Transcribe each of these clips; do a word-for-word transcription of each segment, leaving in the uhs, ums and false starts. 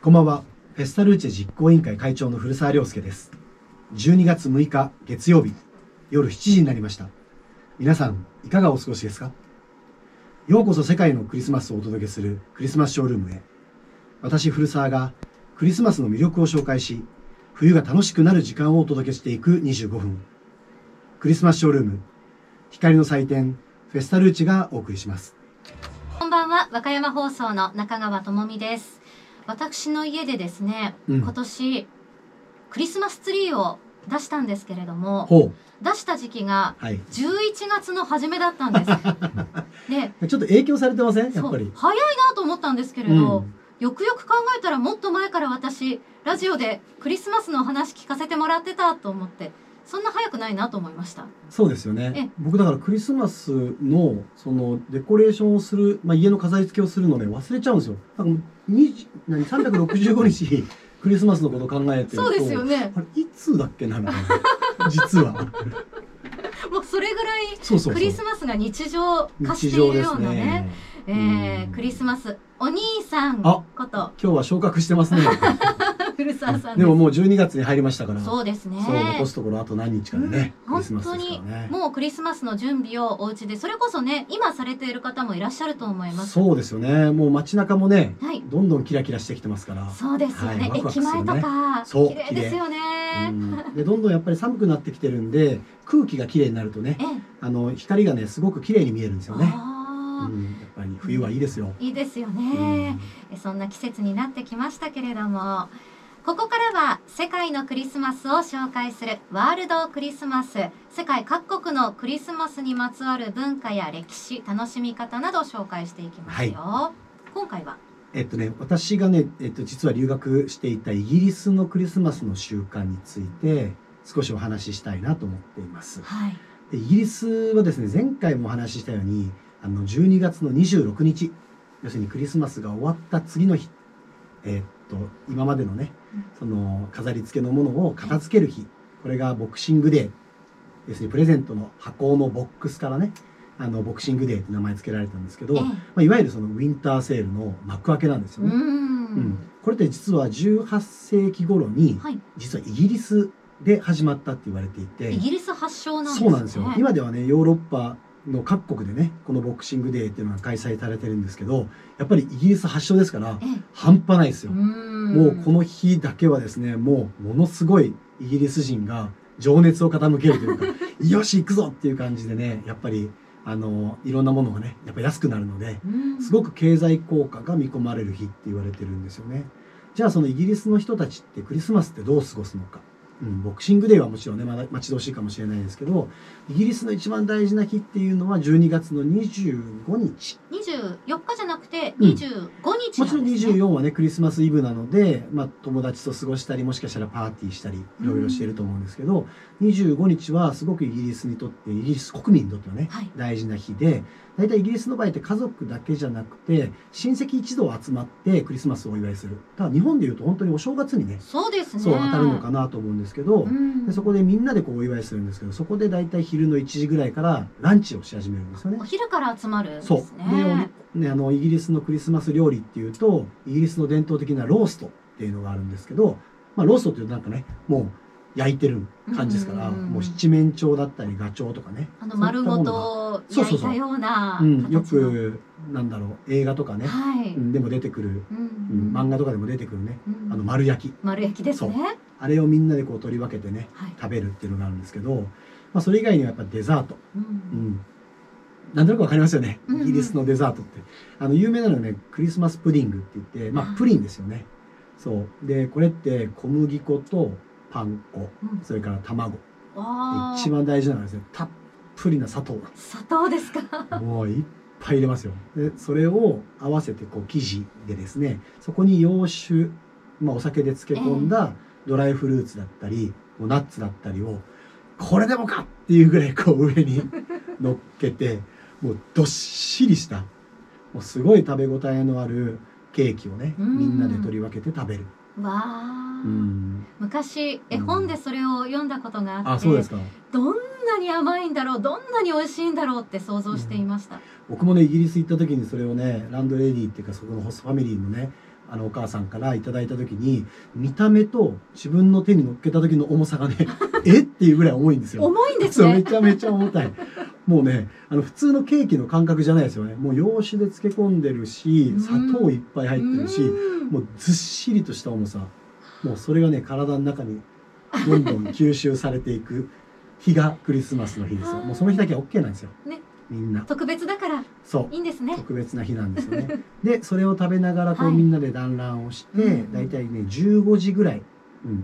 こんばんは。フェスタルーチェ実行委員会会長の古澤亮介です。じゅうにがつむいか月曜日、夜しちじになりました。皆さん、いかがお過ごしですか？ようこそ世界のクリスマスをお届けするクリスマスショールームへ。私、古澤がクリスマスの魅力を紹介し、冬が楽しくなる時間をお届けしていくにじゅうごふん。クリスマスショールーム、光の祭典、フェスタルーチェがお送りします。こんばんは。和歌山放送の中川智美です。私の家でですね、うん、今年クリスマスツリーを出したんですけれども、出した時期がじゅういちがつの初めだったんです、はい、でちょっと影響されてません？やっぱり早いなと思ったんですけれど、うん、よくよく考えたらもっと前から私ラジオでクリスマスのお話聞かせてもらってたと思って、そんな早くないなと思いました。そうですよね。僕だからクリスマスのそのデコレーションをする、まあ、家の飾り付けをするのね、忘れちゃうんですよ。なんか何さんびゃくろくじゅうごにちクリスマスのこと考えてると、そうですよね。あれいつだっけなの実はもうそれぐらいクリスマスが日常化しているようなね。えー、クリスマスお兄さんこと今日は昇格してますね古澤さん で, でももうじゅうにがつに入りましたから。そうですね。そう、残すところあと何日かでね、うん、クリスマスですからね。本当にもうクリスマスの準備をお家で、それこそね、今されている方もいらっしゃると思います。そうですよね。もう街中もね、はい、どんどんキラキラしてきてますから。そうですよね、はい、ワクワクするよね。駅前とか綺麗ですよね。うん、でどんどんやっぱり寒くなってきてるんで、空気が綺麗になるとね、あの光がねすごく綺麗に見えるんですよね。うん、やっぱり冬はいいですよ。いいですよね、うん、そんな季節になってきましたけれども、ここからは世界のクリスマスを紹介するワールドクリスマス、世界各国のクリスマスにまつわる文化や歴史、楽しみ方などを紹介していきますよ、はい、今回はえっとね、私がね、えっと、実は留学していたイギリスのクリスマスの習慣について少しお話ししたいなと思っています、はい、でイギリスはですね、前回もお話ししたようにあのじゅうにがつのにじゅうろくにち、要するにクリスマスが終わった次の日、えー、っと今までのね、その飾り付けのものを片付ける日、これがボクシングデー、要するにプレゼントの箱のボックスからね、あのボクシングデーって名前付けられたんですけど、えーまあ、いわゆるそのウィンターセールの幕開けなんですよね。うん、うん、これって実はじゅうはっせいきごろに、はい、実はイギリスで始まったって言われていて、イギリス発祥なんですね。そうなんですよ。今ではね、ヨーロッパの各国でね、このボクシングデーっていうのが開催されてるんですけど、やっぱりイギリス発祥ですから半端ないですよ。もうこの日だけはですね、もうものすごいイギリス人が情熱を傾けるというかよし行くぞっていう感じでね、やっぱりあのいろんなものがねやっぱ安くなるので、すごく経済効果が見込まれる日って言われてるんですよね。じゃあそのイギリスの人たちってクリスマスってどう過ごすのか。うん、ボクシングデーはもちろんね、まだ待ち遠しいかもしれないですけど、イギリスの一番大事な日っていうのはじゅうにがつのにじゅうごにち。にじゅうよっかじゃなくてにじゅうごにちなんですね。もちろんにじゅうよっかはねクリスマスイブなので、まあ、友達と過ごしたり、もしかしたらパーティーしたりいろいろしていると思うんですけど、うん、にじゅうごにちはすごくイギリスにとって、イギリス国民にとってはね、はい、大事な日で、だいたいイギリスの場合って家族だけじゃなくて親戚一同集まってクリスマスをお祝いする。だから日本でいうと本当にお正月にね、そうですね、そう当たるのかなと思うんですけど、うん、でそこでみんなでこうお祝いするんですけど、そこでだいたい昼のいちじぐらいからランチをし始めるんですよね。お昼から集まるんですね。そうで、ね、あのイギリスのクリスマス料理っていうと、イギリスの伝統的なローストっていうのがあるんですけど、まあ、ローストっていうとなんかね、もう焼いてる感じですから、うんうんうん、もう七面鳥だったりガチョウとかね、あの丸ごと焼いたような、よくなんだろう、映画とかね、はい、でも出てくる、うんうんうん、漫画とかでも出てくるね、うん、あの丸焼き、丸焼きですね。あれをみんなでこう取り分けてね、はい、食べるっていうのがあるんですけど、まあ、それ以外にはやっぱデザート、うんうん、なんとなくわかりますよね、イギリスのデザートって、うん、あの有名なのはね、クリスマスプディングって言って、まあ、プリンですよね。そうで、これって小麦粉とパン粉、うん、それから卵、一番大事なのはですね、たっぷりな砂糖。砂糖ですか。もういっぱい入れますよ。でそれを合わせてこう生地でですね、そこに洋酒、まあ、お酒で漬け込んだドライフルーツだったり、えー、ナッツだったりをこれでもかっていうぐらいこう上に乗っけてもうどっしりしたもうすごい食べ応えのあるケーキをね、みんなで取り分けて食べる。わー、うん、昔絵本でそれを読んだことがあって、うん、あ、そうですか。どんなに甘いんだろう、どんなに美味しいんだろうって想像していました、うん、僕もねイギリス行った時にそれをね、ランドレディっていうかそこのホストファミリーのねあのお母さんからいただいた時に、見た目と自分の手に乗っけた時の重さがねえっていうぐらい重いんですよ。重いんですね。めちゃめちゃ重たい。もうね、あの普通のケーキの感覚じゃないですよね。もう洋酒で漬け込んでるし、砂糖いっぱい入ってるし、もうずっしりとした重さ、もうそれがね体の中にどんどん吸収されていく日がクリスマスの日ですよ。もうその日だけは OK なんですよ、ね、みんな特別だからいいんですね。特別な日なんですよね。でそれを食べながらこうみんなで団らんをして、はい、だいたいねじゅうごじぐらい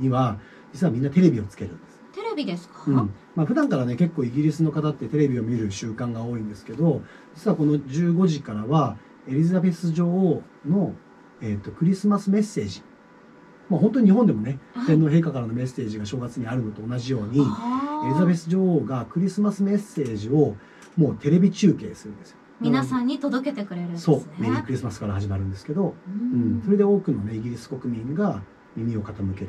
には実はみんなテレビをつけるんです。テレビですか、うん、まあ、普段からね結構イギリスの方ってテレビを見る習慣が多いんですけど、実はこのじゅうごじからはエリザベス女王の、えーと、クリスマスメッセージ、まあ、本当に日本でもね天皇陛下からのメッセージが正月にあるのと同じように、エリザベス女王がクリスマスメッセージをもうテレビ中継するんですよ。皆さんに届けてくれるんですね。そう、メリークリスマスから始まるんですけど、うん、うん、それで多くの、ね、イギリス国民が耳を傾ける、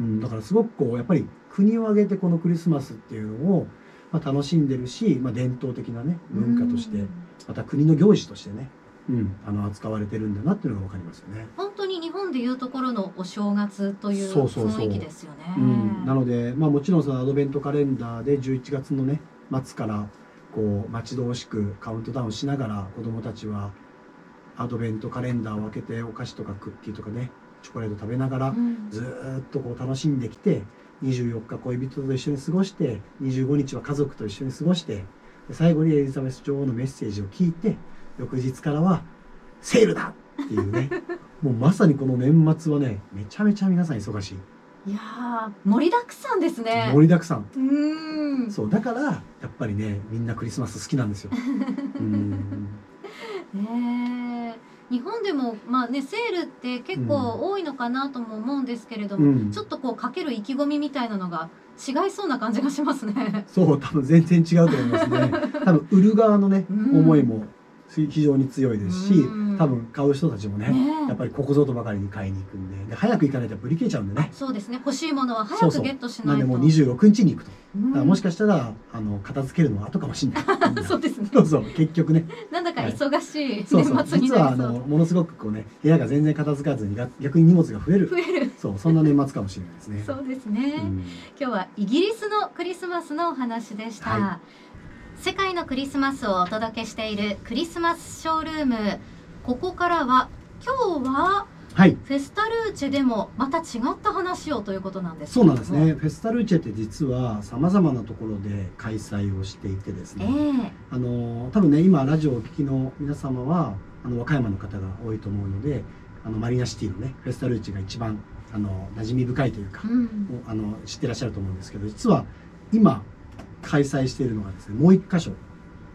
うん、だからすごくこうやっぱり国を挙げてこのクリスマスっていうのを、まあ、楽しんでるし、まあ、伝統的なね文化として、うん、また国の行事としてね、うん、あの扱われてるんだなっていうのが分かりますよね。本当に日本でいうところのお正月という雰囲気ですよね。なので、まあ、もちろんそのアドベントカレンダーでじゅういちがつのね末からこう待ち遠しくカウントダウンしながら、子どもたちはアドベントカレンダーを開けてお菓子とかクッキーとかねチョコレート食べながらずっとこう楽しんできて、にじゅうよっか恋人と一緒に過ごして、にじゅうごにちは家族と一緒に過ごして、最後にエリザベス女王のメッセージを聞いて、翌日からはセールだっていうねもうまさにこの年末はねめちゃめちゃ皆さん忙しい。いや盛りだくさんですね。盛りだくさん。うん、そうだからやっぱりねみんなクリスマス好きなんですよ。うん、ねえ、日本でもまあねセールって結構多いのかなとも思うんですけれども、うん、ちょっとこうかける意気込みみたいなのが違いそうな感じがしますね。そう多分全然違うと思いますね。多分売る側のね思いも非常に強いですし、多分買う人たちも ね, ねやっぱりここぞとばかりに買いに行くん で, で早く行かないと売り切れちゃうんでね。そうですね、欲しいものは早くゲットしないと。そうそう、なんでもうにじゅうろくにちに行くと、だからもしかしたらあの片付けるのは後かもしれないそうですね。そうそう結局ねなんだか忙しい、はい、年末になりそう。実はあのものすごくこうね部屋が全然片付かずに逆に荷物が増える増えるそうそんな年末かもしれないですねそうですね、うん、今日はイギリスのクリスマスのお話でした、はい。世界のクリスマスをお届けしているクリスマスショールーム、ここからは今日はフェスタルーチェでもまた違った話をということなんですけども、はい、そうなんですね。フェスタルーチェって実はさまざまなところで開催をしていてですね、えー、あの多分ね今ラジオをお聞きの皆様はあの和歌山の方が多いと思うので、あのマリーナシティのねフェスタルーチェが一番あの馴染み深いというか、うん、あの知ってらっしゃると思うんですけど、実は今開催しているのがですねもう一箇所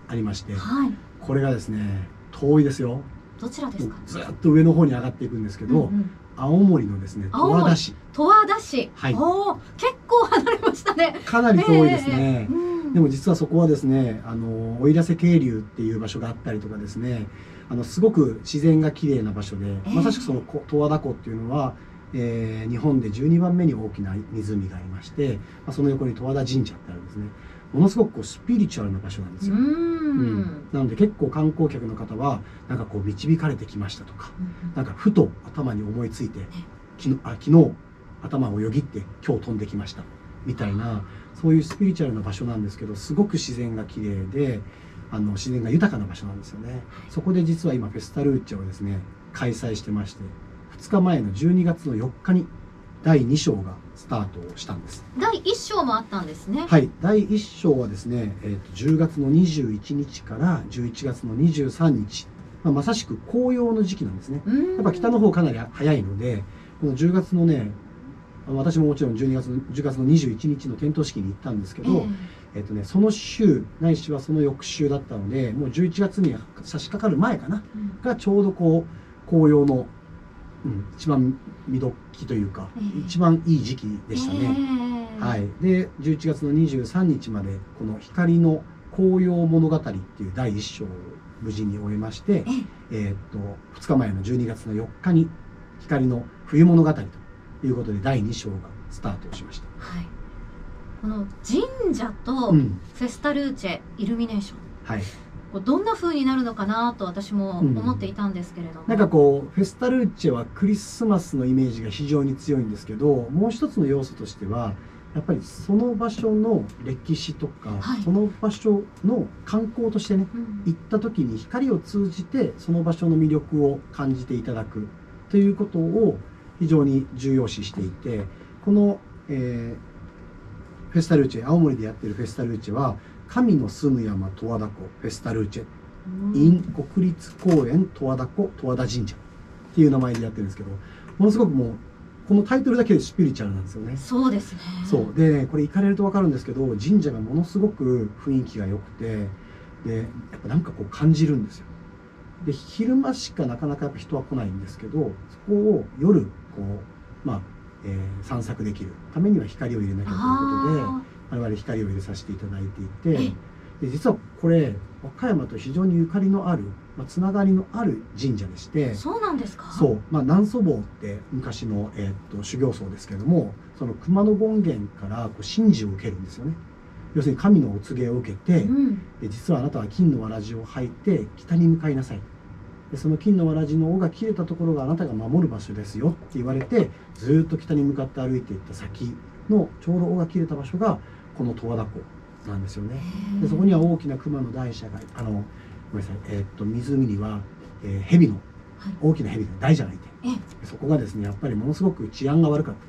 ありまして、はい、これがですね遠いですよ。どちらですか。ずっと上の方に上がっていくんですけど、うんうん、青森のですね十和田市。十和田市、はい、お結構離れましたね。かなり遠いですね、えーうん、でも実はそこはですねあの奥入瀬渓流っていう場所があったりとかですね、あのすごく自然が綺麗な場所で、えー、まさしくその十和田湖っていうのは、えー、日本でじゅうにばんめに大きな湖がありまして、まあ、その横に十和田神社ってあるんですね。ものすごくこうスピリチュアルな場所なんですよ。うん、うん、なので結構観光客の方はなんかこう導かれてきましたとか、うん、なんかふと頭に思いついて、ね、きのあ昨日頭をよぎって今日飛んできましたみたいな、そういうスピリチュアルな場所なんですけど、すごく自然が綺麗であの自然が豊かな場所なんですよね、はい、そこで実は今フェスタルーチェをですね開催してまして、ふつかまえのじゅうにがつのよっかにだいに章がスタートをしたんです。だいいっ章もあったんですね。はい、だいいっ章はですね、えー、とじゅうがつのにじゅういちにちからじゅういちがつのにじゅうさんにち、まあ、まさしく紅葉の時期なんですね。やっぱ北の方かなり早いので、このじゅうがつのね私ももちろんじゅうにがつのじゅうがつのにじゅういちにちの点灯式に行ったんですけど、えーえーとね、その週ないしはその翌週だったので、もうじゅういちがつに差し掛かる前かな、うん、がちょうどこう紅葉のうん、一番見どきというか、えー、一番いい時期でしたね、えーはい、でじゅういちがつのにじゅうさんにちまでこの光の紅葉物語っていうだいいっ章を無事に終えまして、えー、えーっとふつかまえのじゅうにがつのよっかに光の冬物語ということでだいに章がスタートしました、はい、この神社とフェスタルーチェ、うん、イルミネーション、はい、どんな風になるのかなと私も思っていたんですけれども、うん、なんかこうフェスタルーチェはクリスマスのイメージが非常に強いんですけど、もう一つの要素としてはやっぱりその場所の歴史とか、はい、その場所の観光としてね、うん、行った時に光を通じてその場所の魅力を感じていただくということを非常に重要視していて、この、えー、フェスタルーチェ、青森でやってるフェスタルーチェは神の住む山十和田湖フェスタルーチェ、うん、院国立公園十和田湖十和田神社っていう名前でやってるんですけど、ものすごくもうこのタイトルだけでスピリチュアルなんですよね。そうですね。そうでね、これ行かれると分かるんですけど、神社がものすごく雰囲気が良くて、でやっぱなんかこう感じるんですよ。で昼間しかなかなかやっぱ人は来ないんですけど、そこを夜こうまあ、えー、散策できるためには光を入れなきゃということで。我々光を入れさせていただいていて、で実はこれ和歌山と非常にゆかりのある、まあ、つながりのある神社でして。そうなんですか。そう、まあ、南祖坊って昔の、えー、と修行僧ですけども、その熊野権現からこう神事を受けるんですよね。要するに神のお告げを受けて、うん、で実はあなたは金のわらじを履いて北に向かいなさい、でその金のわらじの尾が切れたところがあなたが守る場所ですよって言われて、ずっと北に向かって歩いていった先のちょうど尾が切れた場所がこの十和田湖なんですよね。でそこには大きな熊の大蛇が、あのごめんなさい、えー、っと湖には、えー、蛇の、はい、大きな蛇の大蛇がいて、そこがですねやっぱりものすごく治安が悪かったと、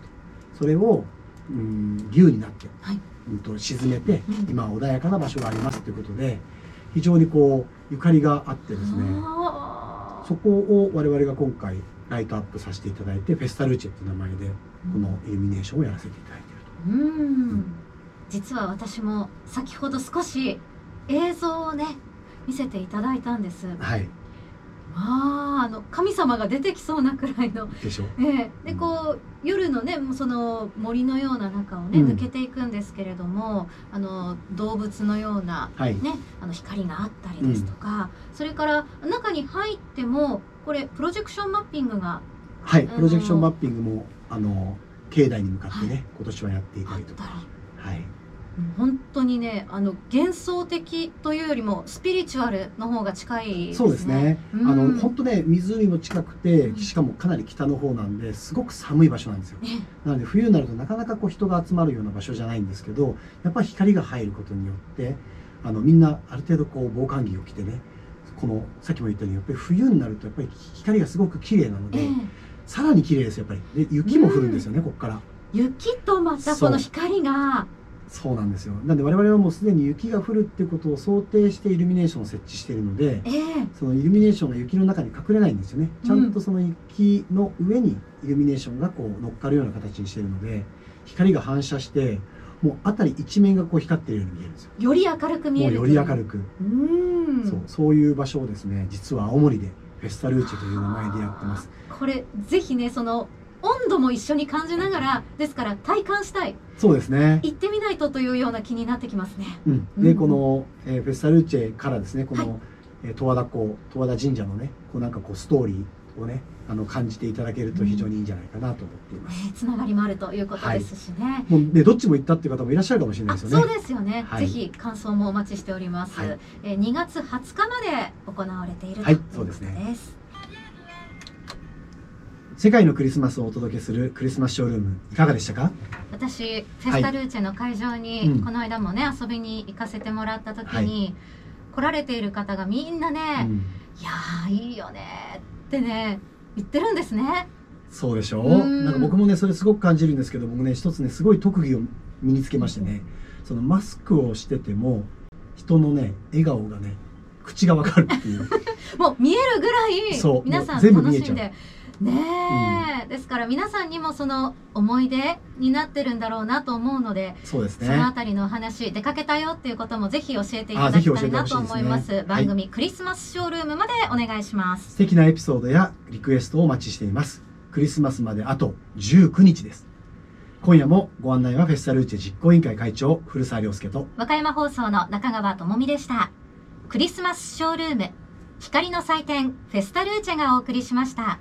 それをうん竜になって、はい、うんと沈めて、うん、今穏やかな場所がありますということで、非常にこうゆかりがあってですね、そこを我々が今回ライトアップさせていただいて、フェスタルーチェっていう名前でこのイルミネーションをやらせていただいていると。うん、うん実は私も先ほど少し映像をね見せていただいたんです。はい。まああの神様が出てきそうなくらいの。でしょ。ええ、でこう、うん、夜のねその森のような中をね抜けていくんですけれども、うん、あの動物のようなね、はい、あの光があったりですとか、うん、それから中に入ってもこれプロジェクションマッピングが、はい、プロジェクションマッピングもあの境内に向かってね、はい、今年はやっていたりとか、はい。本当にねあの幻想的というよりもスピリチュアルの方が近いですね。そうですね、うん、あの本当ね湖も近くて、しかもかなり北の方なんですごく寒い場所なんですよ、ね、なので冬になるとなかなかこう人が集まるような場所じゃないんですけど、やっぱり光が入ることによってあのみんなある程度こう防寒着を着てね、このさっきも言ったようにやっぱり冬になるとやっぱり光がすごく綺麗なので、えー、さらに綺麗ですやっぱり。で雪も降るんですよね、うん、ここから雪とまたこの光がそうなんですよ。なので我々はもうすでに雪が降るっていうことを想定してイルミネーションを設置しているので、えー、そのイルミネーションが雪の中に隠れないんですよね。ちゃんとその雪の上にイルミネーションがこう乗っかるような形にしているので、光が反射してもう辺り一面がこう光っているように見えるんですよ。より明るく見える。より明るく。うん。そう、そういう場所をですね、実は青森でフェスタルーチェという名前でやってます。これぜひねその。温度も一緒に感じながら、ですから体感したい。そうですね。行ってみないとというような気になってきますね。うん、で、うん、この、えー、フェスタルーチェからですね、この、はい、えー、十和田湖、十和田神社のね、こうなんかこうストーリーをね、あの感じていただけると非常にいいんじゃないかなと思っています。うん、えー、つながりもあるということですしね。はい、もうでどっちも行ったっていう方もいらっしゃるかもしれないですよね。そうですよね。はい、ぜひ感想もお待ちしております。はい、えー、にがつはつかまで行われているということです。はい、そうですね。世界のクリスマスをお届けするクリスマスショールームいかがでしたか？私フェスタルーチェの会場に、はい、うん、この間もね遊びに行かせてもらった時に、はい、来られている方がみんなね、うん、いやーいいよねってね言ってるんですね。そうでしょう。うん、なんか僕もねそれすごく感じるんですけど、僕ね一つねすごい特技を身につけましてね、そのマスクをしてても人のね笑顔がね口がわかるっていうもう見えるぐらい皆さん楽しんでねえ、うん、ですから皆さんにもその思い出になってるんだろうなと思うので、そうですね、そのあたりのお話出かけたよっていうこともぜひ教えていただきたいなと思います。ね、番組、はい、クリスマスショールームまでお願いします。素敵なエピソードやリクエストをお待ちしています。クリスマスまであとじゅうくにちです。今夜もご案内はフェスタルーチェ実行委員会会長古澤良介と和歌山放送の中川智美でした。クリスマスショールーム光の祭典フェスタルーチェがお送りしました。